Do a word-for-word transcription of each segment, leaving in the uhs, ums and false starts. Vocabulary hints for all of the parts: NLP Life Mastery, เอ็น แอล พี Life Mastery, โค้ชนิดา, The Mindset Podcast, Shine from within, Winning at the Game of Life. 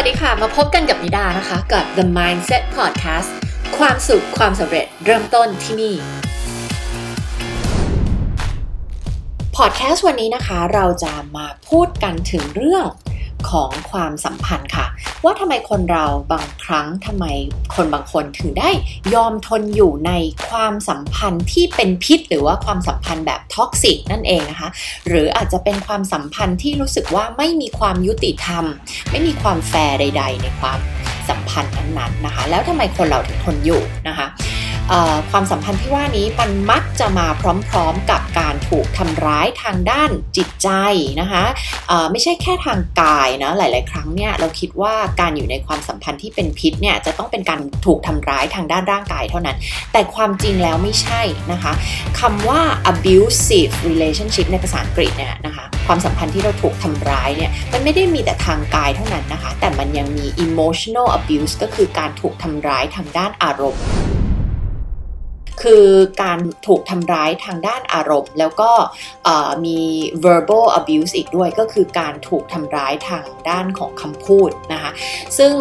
วัสดีค่ะมาพบกันกับนิดานะคะกับ The Mindset Podcast ความสุขความสำเร็จเริ่มต้นที่นี่ Podcast วันนี้นะคะเราจะมาพูดกันถึงเรื่องของความสัมพันธ์ค่ะว่าทำไมคนเราบางครั้งทำไมคนบางคนถึงได้ยอมทนอยู่ในความสัมพันธ์ที่เป็นพิษหรือว่าความสัมพันธ์แบบท็อกซิกนั่นเองนะคะหรืออาจจะเป็นความสัมพันธ์ที่รู้สึกว่าไม่มีความยุติธรรมไม่มีความแฟร์ใดๆในความสัมพันธ์นั้นๆนะคะแล้วทำไมคนเราถึงทนอยู่นะคะความสัมพันธ์ที่ว่านี้มันมักจะมาพร้อมๆกับการถูกทำร้ายทางด้านจิตใจนะคะไม่ใช่แค่ทางกายนะหลายๆครั้งเนี่ยเราคิดว่าการอยู่ในความสัมพันธ์ที่เป็นพิษเนี่ยจะต้องเป็นการถูกทำร้ายทางด้านร่างกายเท่านั้นแต่ความจริงแล้วไม่ใช่นะคะคำว่า abusive relationship ในภาษาอังกฤษเนี่ยนะคะความสัมพันธ์ที่เราถูกทำร้ายเนี่ยมันไม่ได้มีแต่ทางกายเท่านั้นนะคะแต่มันยังมี emotional abuse ก็คือการถูกทำร้ายทางด้านอารมณ์คือการถูกทำร้ายทางด้านอารมณ์แล้วก็มี verbal abuse อีกด้วยก็คือการถูกทำร้ายทางด้านของคำพูดนะคะซึ่ง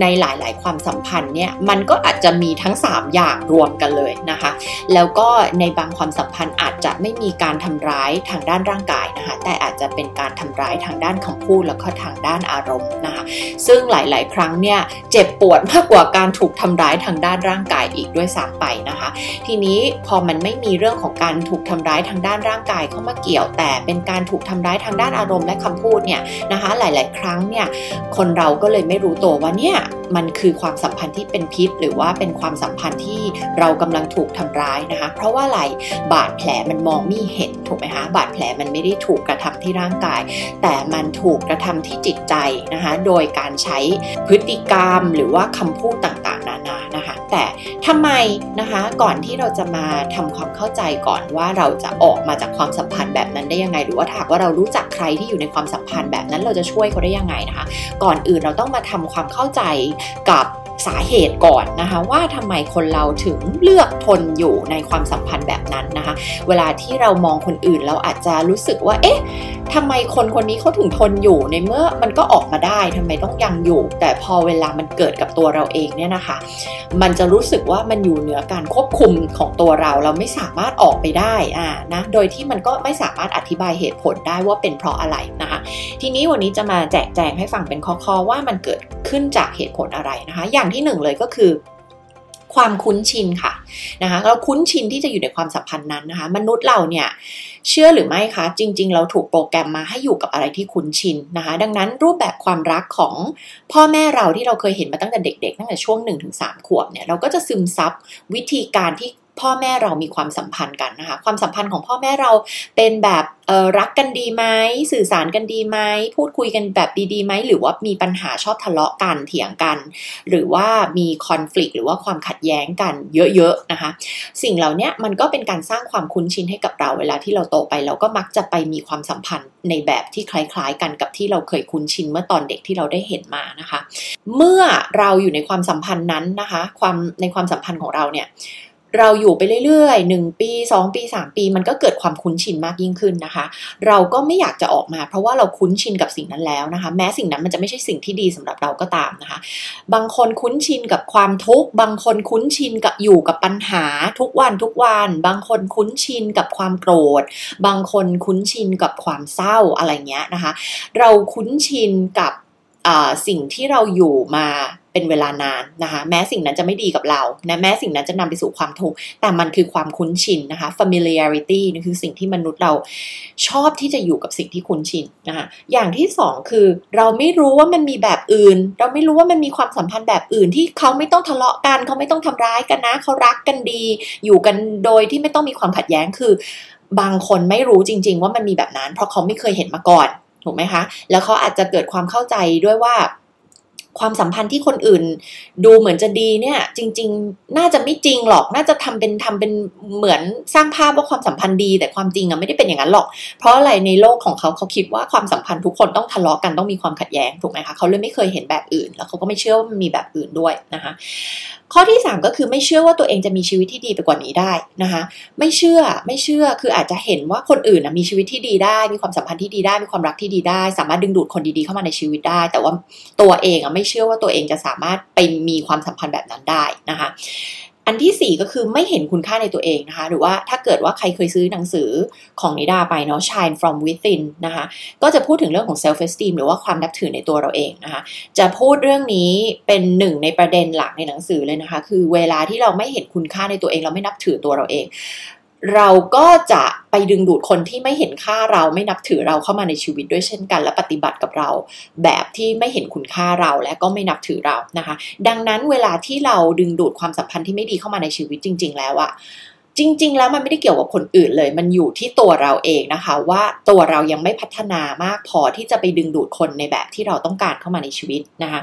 ในหลายๆความสัมพันธ์เนี่ยมันก็อาจจะมีทั้งสามอย่างรวมกันเลยนะคะแล้วก็ในบางความสัมพันธ์อาจจะไม่มีการทำร้ายทางด้านร่างกายนะคะแต่อาจจะเป็นการทำร้ายทางด้านคำพูดแล้วก็ทางด้านอารมณ์นะคะซึ่งหลายๆครั้งเนี่ยเจ็บปวดมากกว่าการถูกทำร้ายทางด้านร่างกายอีกด้วยซ้ำไปนะคะทีนี้พอมันไม่มีเรื่องของการถูกทำร้ายทางด้านร่างกายเข้ามาเกี่ยวแต่เป็นการถูกทำร้ายทางด้านอารมณ์และคำพูดเนี่ยนะคะหลายๆครั้งเนี่ยคนเราก็เลยไม่รู้ตัวว่าเนี่ยมันคือความสัมพันธ์ที่เป็นพิษหรือว่าเป็นความสัมพันธ์ที่เรากำลังถูกทำร้ายนะคะเพราะว่าอะไรบาดแผลมันมองไม่เห็นถูกไหมคะบาดแผลมันไม่ได้ถูกกระทำที่ร่างกายแต่มันถูกกระทำที่จิตใจนะคะโดยการใช้พฤติกรรมหรือว่าคำพูดต่างๆนานานะคะแต่ทำไมนะคะก่อนที่เราจะมาทำความเข้าใจก่อนว่าเราจะออกมาจากความสัมพันธ์แบบนั้นได้ยังไงหรือว่าหากว่าเรารู้จักใครที่อยู่ในความสัมพันธ์แบบนั้นเราจะช่วยเขาได้ยังไงนะคะก่อนอื่นเราต้องมาทำความเข้าใจกับสาเหตุก่อนนะคะว่าทำไมคนเราถึงเลือกทนอยู่ในความสัมพันธ์แบบนั้นนะคะเวลาที่เรามองคนอื่นเราอาจจะรู้สึกว่าเอ๊ะทำไมคนคนนี้เขาถึงทนอยู่ในเมื่อมันก็ออกมาได้ทำไมต้องยังอยู่แต่พอเวลามันเกิดกับตัวเราเองเนี่ยนะคะมันจะรู้สึกว่ามันอยู่เหนือการควบคุมของตัวเราเราไม่สามารถออกไปได้อ่านะโดยที่มันก็ไม่สามารถอธิบายเหตุผลได้ว่าเป็นเพราะอะไรนะคะทีนี้วันนี้จะมาแจกแจงให้ฟังเป็นข้อๆว่ามันเกิดขึ้นจากเหตุผลอะไรนะคะอย่างที่หนึ่งเลยก็คือความคุ้นชินค่ะนะคะเราคุ้นชินที่จะอยู่ในความสัมพันธ์นั้นนะคะมนุษย์เราเนี่ยเชื่อหรือไม่คะจริงๆเราถูกโปรแกรมมาให้อยู่กับอะไรที่คุ้นชินนะคะดังนั้นรูปแบบความรักของพ่อแม่เราที่เราเคยเห็นมาตั้งแต่เด็กๆตั้งแต่ช่วง หนึ่งถึงสาม ขวบเนี่ยเราก็จะซึมซับวิธีการที่พ่อแม่เรามีความสัมพันธ์กันนะคะความสัมพันธ์ของพ่อแม่เราเป็นแบบเอ่อรักกันดีไหมสื่อสารกันดีไหมพูดคุยกันแบบดีๆไหมหรือว่ามีปัญหาชอบทะเลาะกันเถียงกันหรือว่ามีคอนฟลิกต์หรือว่าความขัดแย้งกันเยอะๆนะคะสิ่งเหล่านี้มันก็เป็นการสร้างความคุ้นชินให้กับเราเวลาที่เราโตไปเราก็มักจะไปมีความสัมพันธ์ในแบบที่คล้ายๆกันกับที่เราเคยคุ้นชินเมื่อตอนเด็กที่เราได้เห็นมานะคะเมื่อเราอยู่ในความสัมพันธ์นั้นนะคะความในความสัมพันธ์ของเราเนี่ยเราอยู่ไปเรื่อยๆหนึ่งปีสองปีสามปีมันก็เกิดความคุ้นชินมากยิ่งขึ้นนะคะเราก็ไม่อยากจะออกมาเพราะว่าเราคุ้นชินกับสิ่งนั้นแล้วนะคะแม้สิ่งนั้นมันจะไม่ใช่สิ่งที่ดีสำหรับเราก็ตามนะคะบางคนคุ้นชินกับความทุกข์บางคนคุ้นชินกับอยู่กับปัญหาทุกวันทุกวันบางคนคุ้นชินกับความโกรธบางคนคุ้นชินกับความเศร้าอะไรเงี้ยนะคะเราคุ้นชินกับสิ่งที่เราอยู่มาเป็นเวลานานนะคะแม้สิ่งนั้นจะไม่ดีกับเรานะแม้สิ่งนั้นจะนำไปสู่ความทุกข์แต่มันคือความคุ้นชินนะคะ familiarity นี่คือสิ่งที่มนุษย์เราชอบที่จะอยู่กับสิ่งที่คุ้นชินนะคะอย่างที่สองคือเราไม่รู้ว่ามันมีแบบอื่นเราไม่รู้ว่ามันมีความสัมพันธ์แบบอื่นที่เขาไม่ต้องทะเลาะกันเขาไม่ต้องทำร้ายกันนะเขารักกันดีอยู่กันโดยที่ไม่ต้องมีความขัดแย้งคือบางคนไม่รู้จริงๆว่ามันมีแบบนั้นเพราะเขาไม่เคยเห็นมาก่อนถูกไหมคะแล้วเขาอาจจะเกิดความเข้าใจด้วยว่า ความสัมพันธ์ที่คนอื่นดูเหมือนจะดีเนี่ยจริงๆน่าจะไม่จริงหรอกน่าจะทำเป็นทำเป็นเหมือนสร้างภาพว่าความสัมพันธ์ดีแต่ความจริงอ่ะไม่ได้เป็นอย่างนั้นหรอกเพราะอะไรในโลกของเขาเขาคิดว่าความสัมพันธ์ทุกคนต้องทะเลาะกันต้องมีความขัดแย้งถูกไหมคะเขาเลยไม่เคยเห็นแบบอื่นแล้วเขาก็ไม่เชื่อว่ามันมีแบบอื่นด้วยนะคะข้อที่สามก็คือไม่เชื่อว่าตัวเองจะมีชีวิตที่ดีไปกว่านี้ได้นะคะไม่เชื่อไม่เชื่อคืออาจจะเห็นว่าคนอื่นนะมีชีวิตที่ดีได้มีความสัมพันธ์ที่ดีได้มีความรักที่ดีได้สามารถดึงดูดคนดีๆเข้ามาในชีวิตได้แต่ว่าตัวเองอ่ะไม่เชื่อว่าตัวเองจะสามารถไปมีความสัมพันธ์แบบนั้นได้นะคะอันที่สี่ก็คือไม่เห็นคุณค่าในตัวเองนะคะหรือว่าถ้าเกิดว่าใครเคยซื้อหนังสือของนิดาไปเนาะ Shine from within นะคะก็จะพูดถึงเรื่องของ self esteem หรือว่าความนับถือในตัวเราเองนะคะจะพูดเรื่องนี้เป็นหนึ่งในประเด็นหลักในหนังสือเลยนะคะคือเวลาที่เราไม่เห็นคุณค่าในตัวเองเราไม่นับถือตัวเราเองเราก็จะไปดึงดูดคนที่ไม่เห็นค่าเราไม่นับถือเราเข้ามาในชีวิตด้วยเช่นกันและปฏิบัติกับเราแบบที่ไม่เห็นคุณค่าเราและก็ไม่นับถือเรานะคะดังนั้นเวลาที่เราดึงดูดความสัมพันธ์ที่ไม่ดีเข้ามาในชีวิตจริงๆแล้วอะจริงๆแล้วมันไม่ได้เกี่ยวกับคนอื่นเลยมันอยู่ที่ตัวเราเองนะคะว่าตัวเรายังไม่พัฒนามากพอที่จะไปดึงดูดคนในแบบที่เราต้องการเข้ามาในชีวิตนะคะ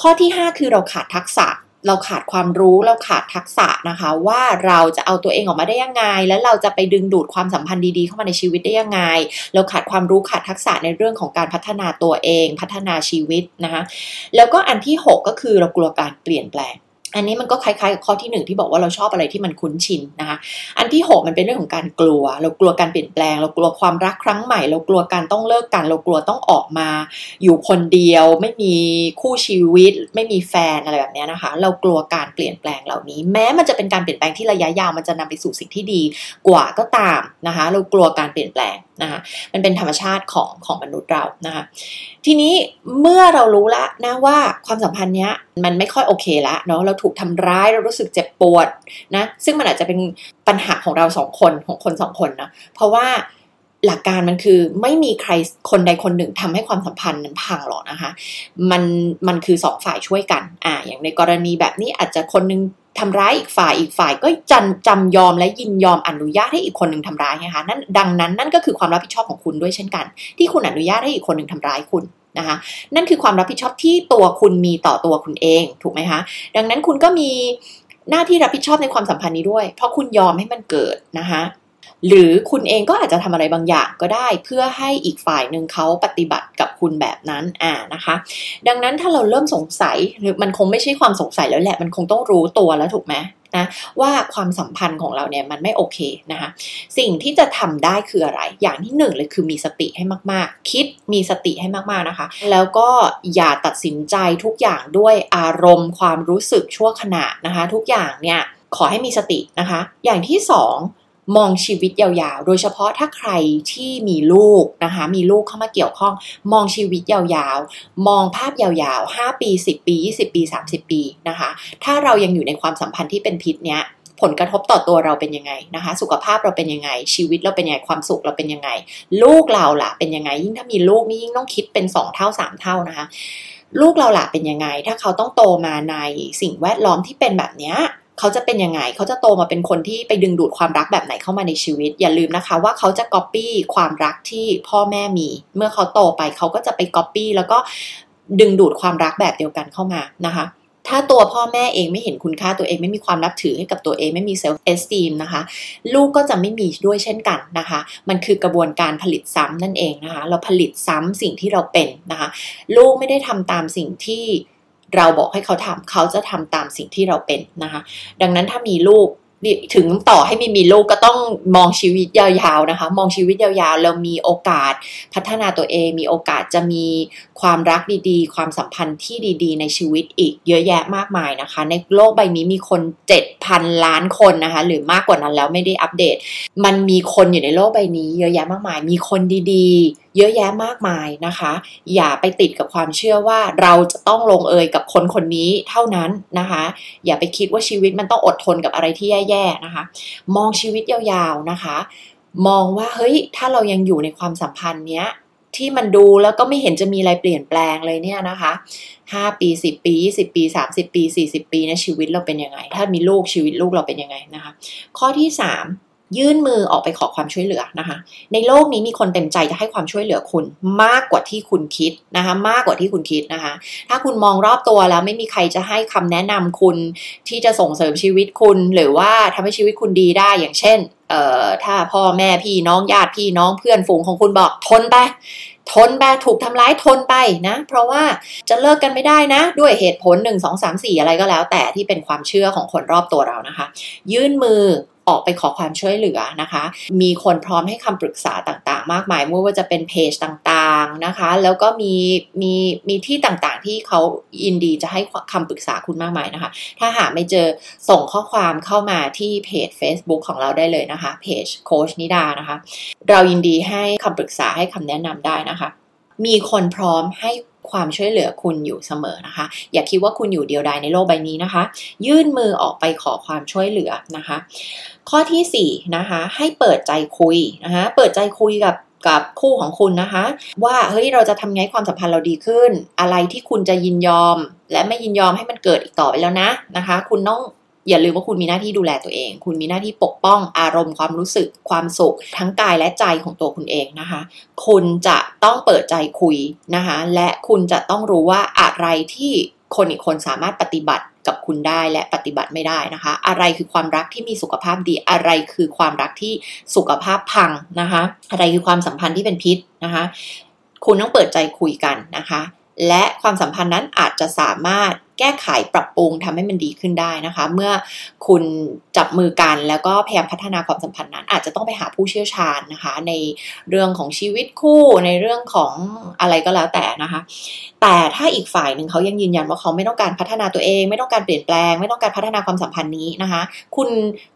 ข้อที่ห้าคือเราขาดทักษะเราขาดความรู้เราขาดทักษะนะคะว่าเราจะเอาตัวเองออกมาได้ยังไงและเราจะไปดึงดูดความสัมพันธ์ดีๆเข้ามาในชีวิตได้ยังไงเราขาดความรู้ขาดทักษะในเรื่องของการพัฒนาตัวเองพัฒนาชีวิตนะคะแล้วก็อันที่หกก็คือเรากลัวการเปลี่ยนแปลงอันนี้มันก็คล้ายๆกับข้อที่หนึ่งที่บอกว่าเราชอบอะไรที่มันคุ้นชินนะคะอันที่หกมันเป็นเรื่องของการกลัวเรากลัวการเปลี่ยนแปลงเรากลัวความรักครั้งใหม่เรากลัวการต้องเลิกกันเรากลัวต้องออกมาอยู่คนเดียวไม่มีคู่ชีวิตไม่มีแฟนอะไรแบบนี้นะคะเรากลัวการเปลี่ยนแปลงเหล่านี้แม้มันจะเป็นการเปลี่ยนแปลงที่ระยะยาวมันจะนำไปสู่สิ่งที่ดีกว่าก็ตามนะคะเรากลัวการเปลี่ยนแปลงนะคะมันเป็นธรรมชาติของของมนุษย์เรานะคะทีนี้เมื่อเรารู้ละนะว่าความสัมพันธ์เนี้ยมันไม่ค่อยโอเคละเนาะเราถูกทำร้ายเรารู้สึกเจ็บปวดนะซึ่งมันอาจจะเป็นปัญหาของเราสองคนของคนสองคนนะเพราะว่าหลักการมันคือไม่มีใครคนใดคนหนึ่งทำให้ความสัมพันธ์นั้นพังหรอกนะคะมันมันคือสองฝ่ายช่วยกันอ่าอย่างในกรณีแบบนี้อาจจะคนนึงทำร้ายอีกฝ่ายอีกฝ่ายก็จำจำยอมและยินยอมอนุญาตให้อีกคนหนึ่งทำร้ายนะคะนั่นดังนั้นนั่นก็คือความรับผิดชอบของคุณด้วยเช่นกันที่คุณอนุญาตให้อีกคนหนึ่งทำร้ายคุณนะคะนั่นคือความรับผิดชอบที่ตัวคุณมีต่อตัวคุณเองถูกไหมคะดังนั้นคุณก็มีหน้าที่รับผิดชอบในความสัมพันธ์นี้ด้วยเพราะคุณยอมให้มันเกิดนะคะหรือคุณเองก็อาจจะทำอะไรบางอย่างก็ได้เพื่อให้อีกฝ่ายหนึ่งเขาปฏิบัติกับคุณแบบนั้นอ่านะคะดังนั้นถ้าเราเริ่มสงสัยหรือมันคงไม่ใช่ความสงสัยแล้วแหละมันคงต้องรู้ตัวแล้วถูกไหมนะว่าความสัมพันธ์ของเราเนี่ยมันไม่โอเคนะคะสิ่งที่จะทำได้คืออะไรอย่างที่หนึ่งเลยคือมีสติให้มากๆคิดมีสติให้มากๆนะคะแล้วก็อย่าตัดสินใจทุกอย่างด้วยอารมณ์ความรู้สึกชั่วขณะนะคะทุกอย่างเนี่ยขอให้มีสตินะคะอย่างที่สองมองชีวิตยาวๆโดยเฉพาะถ้าใครที่มีลูกนะคะมีลูกเข้ามาเกี่ยวข้องมองชีวิตยาวๆมองภาพยาวๆห้าปีสิบปียี่สิบปีสามสิบปีนะคะถ้าเรายังอยู่ในความสัมพันธ์ที่เป็นพิษเนี้ยผลกระทบต่อตัวเราเป็นยังไงนะคะสุขภาพเราเป็นยังไงชีวิตเราเป็นยังไงความสุขเราเป็นยังไงลูกเราล่ะเป็นยังไงยิ่งถ้ามีลูกนี่ยิ่งต้องคิดเป็นสองเท่าสามเท่านะคะลูกเราล่ะเป็นยังไงถ้าเขาต้องโตมาในสิ่งแวดล้อมที่เป็นแบบเนี้ยเขาจะเป็นยังไงเขาจะโตมาเป็นคนที่ไปดึงดูดความรักแบบไหนเข้ามาในชีวิตอย่าลืมนะคะว่าเขาจะก๊อปปี้ความรักที่พ่อแม่มีเมื่อเขาโตไปเขาก็จะไปก๊อปปี้แล้วก็ดึงดูดความรักแบบเดียวกันเข้ามานะคะถ้าตัวพ่อแม่เองไม่เห็นคุณค่าตัวเองไม่มีความนับถือให้กับตัวเองไม่มีเซลฟ์เอสตีมนะคะลูกก็จะไม่มีด้วยเช่นกันนะคะมันคือกระบวนการผลิตซ้ำนั่นเองนะคะเราผลิตซ้ำสิ่งที่เราเป็นนะคะลูกไม่ได้ทำตามสิ่งที่เราบอกให้เขาทำเขาจะทำตามสิ่งที่เราเป็นนะคะดังนั้นถ้ามีลูกถึงต่อให้มีมีลูกก็ต้องมองชีวิตยาวๆนะคะมองชีวิตยาวๆเรามีโอกาสพัฒนาตัวเองมีโอกาสจะมีความรักดีๆความสัมพันธ์ที่ดีๆในชีวิตอีกเยอะแยะมากมายนะคะในโลกใบนี้มีคน เจ็ดพัน ล้านคนนะคะหรือมากกว่านั้นแล้วไม่ได้อัปเดตมันมีคนอยู่ในโลกใบนี้เยอะแยะมากมายมีคนดีๆเยอะแยะมากมายนะคะอย่าไปติดกับความเชื่อว่าเราจะต้องลงเอยกับคนคนนี้เท่านั้นนะคะอย่าไปคิดว่าชีวิตมันต้องอดทนกับอะไรที่แย่ๆนะคะมองชีวิตยาวๆนะคะมองว่าเฮ้ยถ้าเรายังอยู่ในความสัมพันธ์เนี้ยที่มันดูแล้วก็ไม่เห็นจะมีอะไรเปลี่ยนแปลงเลยเนี่ยนะคะห้าปีสิบปียี่สิบปีสามสิบปีสี่สิบปีนะชีวิตเราเป็นยังไงถ้ามีลูกชีวิตลูกเราเป็นยังไงนะคะข้อที่สาม ยื่นมือออกไปขอความช่วยเหลือนะคะในโลกนี้มีคนเต็มใจจะให้ความช่วยเหลือคุณมากกว่าที่คุณคิดนะคะมากกว่าที่คุณคิดนะคะถ้าคุณมองรอบตัวแล้วไม่มีใครจะให้คำแนะนำคุณที่จะส่งเสริมชีวิตคุณหรือว่าทำให้ชีวิตคุณดีได้อย่างเช่นเอ่อถ้าพ่อแม่พี่น้องญาติพี่น้องเพื่อนฝูงของคุณบอกทนไปทนไปถูกทำร้ายทนไปนะเพราะว่าจะเลิกกันไม่ได้นะด้วยเหตุผลหนึ่ง สอง สาม สี่อะไรก็แล้วแต่ที่เป็นความเชื่อของคนรอบตัวเรานะคะยื่นมือออกไปขอความช่วยเหลือนะคะมีคนพร้อมให้คำปรึกษาต่างๆมากมายไม่ว่าจะเป็นเพจต่างๆนะคะแล้วก็มีมีมีที่ต่างๆที่เขายินดีจะให้คำปรึกษาคุณมากมายนะคะถ้าหาไม่เจอส่งข้อความเข้ามาที่เพจ Facebook ของเราได้เลยนะคะเพจโค้ชนิดานะคะเรายินดีให้คำปรึกษาให้คำแนะนำได้นะคะมีคนพร้อมให้ความช่วยเหลือคุณอยู่เสมอนะคะอย่าคิดว่าคุณอยู่เดียวดายในโลกใบนี้นะคะยื่นมือออกไปขอความช่วยเหลือนะคะข้อที่สี่นะคะให้เปิดใจคุยนะคะเปิดใจคุยกับกับคู่ของคุณนะคะว่าเฮ้ยเราจะทำไงความสัมพันธ์เราดีขึ้นอะไรที่คุณจะยินยอมและไม่ยินยอมให้มันเกิดอีกต่อไปแล้วนะนะคะคุณต้องอย่าลืมว่าคุณมีหน้าที่ดูแลตัวเองคุณมีหน้าที่ปกป้องอารมณ์ความรู้สึกความสุขทั้งกายและใจของตัวคุณเองนะคะคุณจะต้องเปิดใจคุยนะคะและคุณจะต้องรู้ว่าอะไรที่คนอีกคนสามารถปฏิบัติกับคุณได้และปฏิบัติไม่ได้นะคะอะไรคือความรักที่มีสุขภาพดีอะไรคือความรักที่สุขภาพพังนะคะอะไรคือความสัมพันธ์ที่เป็นพิษนะคะคุณต้องเปิดใจคุยกันนะคะและความสัมพันธ์นั้นอาจจะสามารถแก้ไขปรับปรุงทำให้มันดีขึ้นได้นะคะเมื่อคุณจับมือกันแล้วก็พยายามพัฒนาความสัมพันธ์นั้นอาจจะต้องไปหาผู้เชี่ยวชาญนะคะในเรื่องของชีวิตคู่ในเรื่องของอะไรก็แล้วแต่นะคะแต่ถ้าอีกฝ่ายหนึ่งเขายังยืนยันว่าเขาไม่ต้องการพัฒนาตัวเองไม่ต้องการเปลี่ยนแปลงไม่ต้องการพัฒนาความสัมพันธ์นี้นะคะคุณ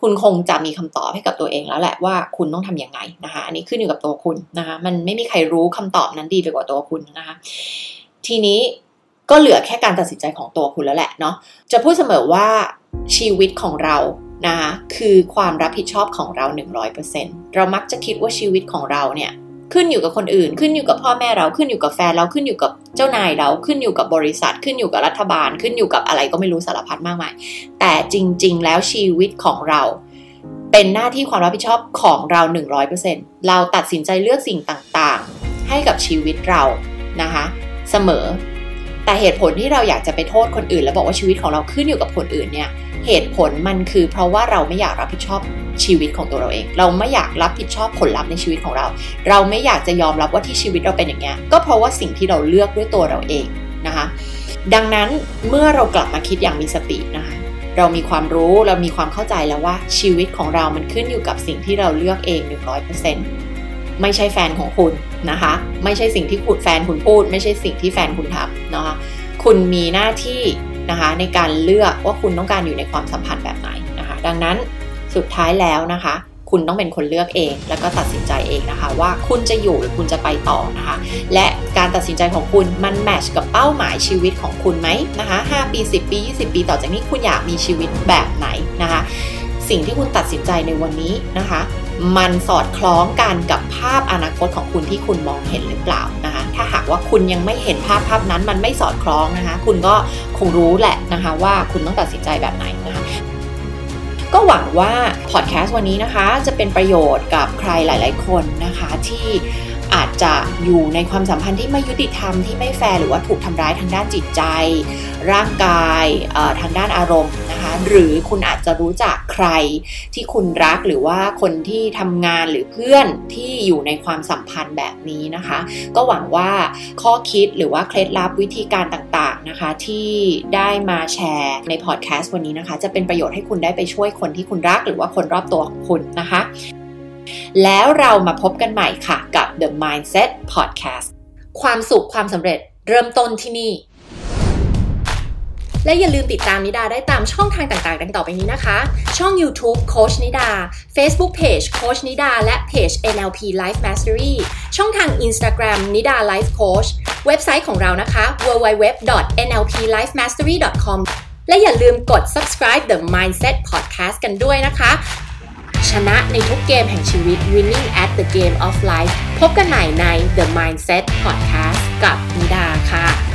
คุณคงจะมีคำตอบให้กับตัวเองแล้วแหละว่าคุณต้องทำยังไงนะคะอันนี้ขึ้นอยู่กับตัวคุณนะคะมันไม่มีใครรู้คำตอบนั้นดีไปกว่าตัวคุณนะคะทีนี้ก็เหลือแค่การตัดสินใจของตัวคุณแล้วแหละเนาะจะพูดเสมอว่าชีวิตของเรานะคะคือความรับผิดชอบของเรา หนึ่งร้อยเปอร์เซ็นต์ เรามักจะคิดว่าชีวิตของเราเนี่ยขึ้นอยู่กับคนอื่นขึ้นอยู่กับพ่อแม่เราขึ้นอยู่กับแฟนเราขึ้นอยู่กับเจ้านายเราขึ้นอยู่กับบริษัทขึ้นอยู่กับรัฐบาลขึ้นอยู่กับอะไรก็ไม่รู้สารพัดมากมายแต่จริงๆแล้วชีวิตของเราเป็นหน้าที่ความรับผิดชอบของเรา หนึ่งร้อยเปอร์เซ็นต์ เราตัดสินใจเลือกสิ่งต่างๆให้กับชีวิตเรานะคะเสมอแต่เหตุผลที่เราอยากจะไปโทษคนอื่นแล้วบอกว่าชีวิตของเราขึ้นอยู่กับคนอื่นเนี่ยเหตุผลมันคือเพราะว่าเราไม่อยากรับผิดชอบชีวิตของตัวเราเองเราไม่อยากรับผิดชอบผลลัพธ์ในชีวิตของเราเราไม่อยากจะยอมรับว่าที่ชีวิตเราเป็นอย่างเงี้ยก็เพราะว่าสิ่งที่เราเลือกด้วยตัวเราเองนะคะดังนั้นเมื่อเรากลับมาคิดอย่างมีสตินะคะเรามีความรู้เรามีความเข้าใจแล้วว่าชีวิตของเรามันขึ้นอยู่กับสิ่งที่เราเลือกเอง หนึ่งร้อยเปอร์เซ็นต์ไม่ใช่แฟนของคุณนะคะไม่ใช่สิ่งที่คุณแฟนคุณพูดไม่ใช่สิ่งที่แฟนคุณทำนะคะคุณมีหน้าที่นะคะในการเลือกว่าคุณต้องการอยู่ในความสัมพันธ์แบบไหนนะคะดังนั้นสุดท้ายแล้วนะคะคุณต้องเป็นคนเลือกเองแล้วก็ตัดสินใจเองนะคะว่าคุณจะอยู่หรือคุณจะไปต่อนะคะและการตัดสินใจของคุณมันแมทช์กับเป้าหมายชีวิตของคุณไหมนะคะห้าปีสิบปียี่สิบปีต่อจากนี้คุณอยากมีชีวิตแบบไหนนะคะสิ่งที่คุณตัดสินใจในวันนี้นะคะมันสอดคล้องกันกับภาพอนาคตของคุณที่คุณมองเห็นหรือเปล่านะคะถ้าหากว่าคุณยังไม่เห็นภาพภาพนั้นมันไม่สอดคล้องนะคะคุณก็คงรู้แหละนะคะว่าคุณต้องตัดสินใจแบบไหนนะคะก็หวังว่าพอดแคสต์วันนี้นะคะจะเป็นประโยชน์กับใครหลายๆคนนะคะที่อาจจะอยู่ในความสัมพันธ์ที่ไม่ยุติธรรมที่ไม่แฟร์หรือว่าถูกทำร้ายทางด้านจิตใจร่างกายทางด้านอารมณ์นะคะหรือคุณอาจจะรู้จักใครที่คุณรักหรือว่าคนที่ทำงานหรือเพื่อนที่อยู่ในความสัมพันธ์แบบนี้นะคะก็หวังว่าข้อคิดหรือว่าเคล็ดลับวิธีการต่างๆนะคะที่ได้มาแชร์ในพอดแคสต์วันนี้นะคะจะเป็นประโยชน์ให้คุณได้ไปช่วยคนที่คุณรักหรือว่าคนรอบตัวของคุณนะคะแล้วเรามาพบกันใหม่ค่ะกับ The Mindset Podcast ความสุขความสำเร็จเริ่มต้นที่นี่และอย่าลืมติดตามนิดาได้ตามช่องทางต่างๆดังต่อไปนี้นะคะช่อง YouTube โค้ชนิดา Facebook Page โค้ชนิดาและ Page เอ็น แอล พี Life Mastery ช่องทาง Instagram นิดา Life Coach เว็บไซต์ของเรานะคะ ดับเบิลยู ดับเบิลยู ดับเบิลยู ดอท เอ็น แอล พี ไลฟ์ แมสเตอรี่ ดอท คอม และอย่าลืมกด Subscribe The Mindset Podcast กันด้วยนะคะชนะในทุกเกมแห่งชีวิต Winning at the Game of Life พบกันใหม่ใน The Mindset Podcast กับนิดาค่ะ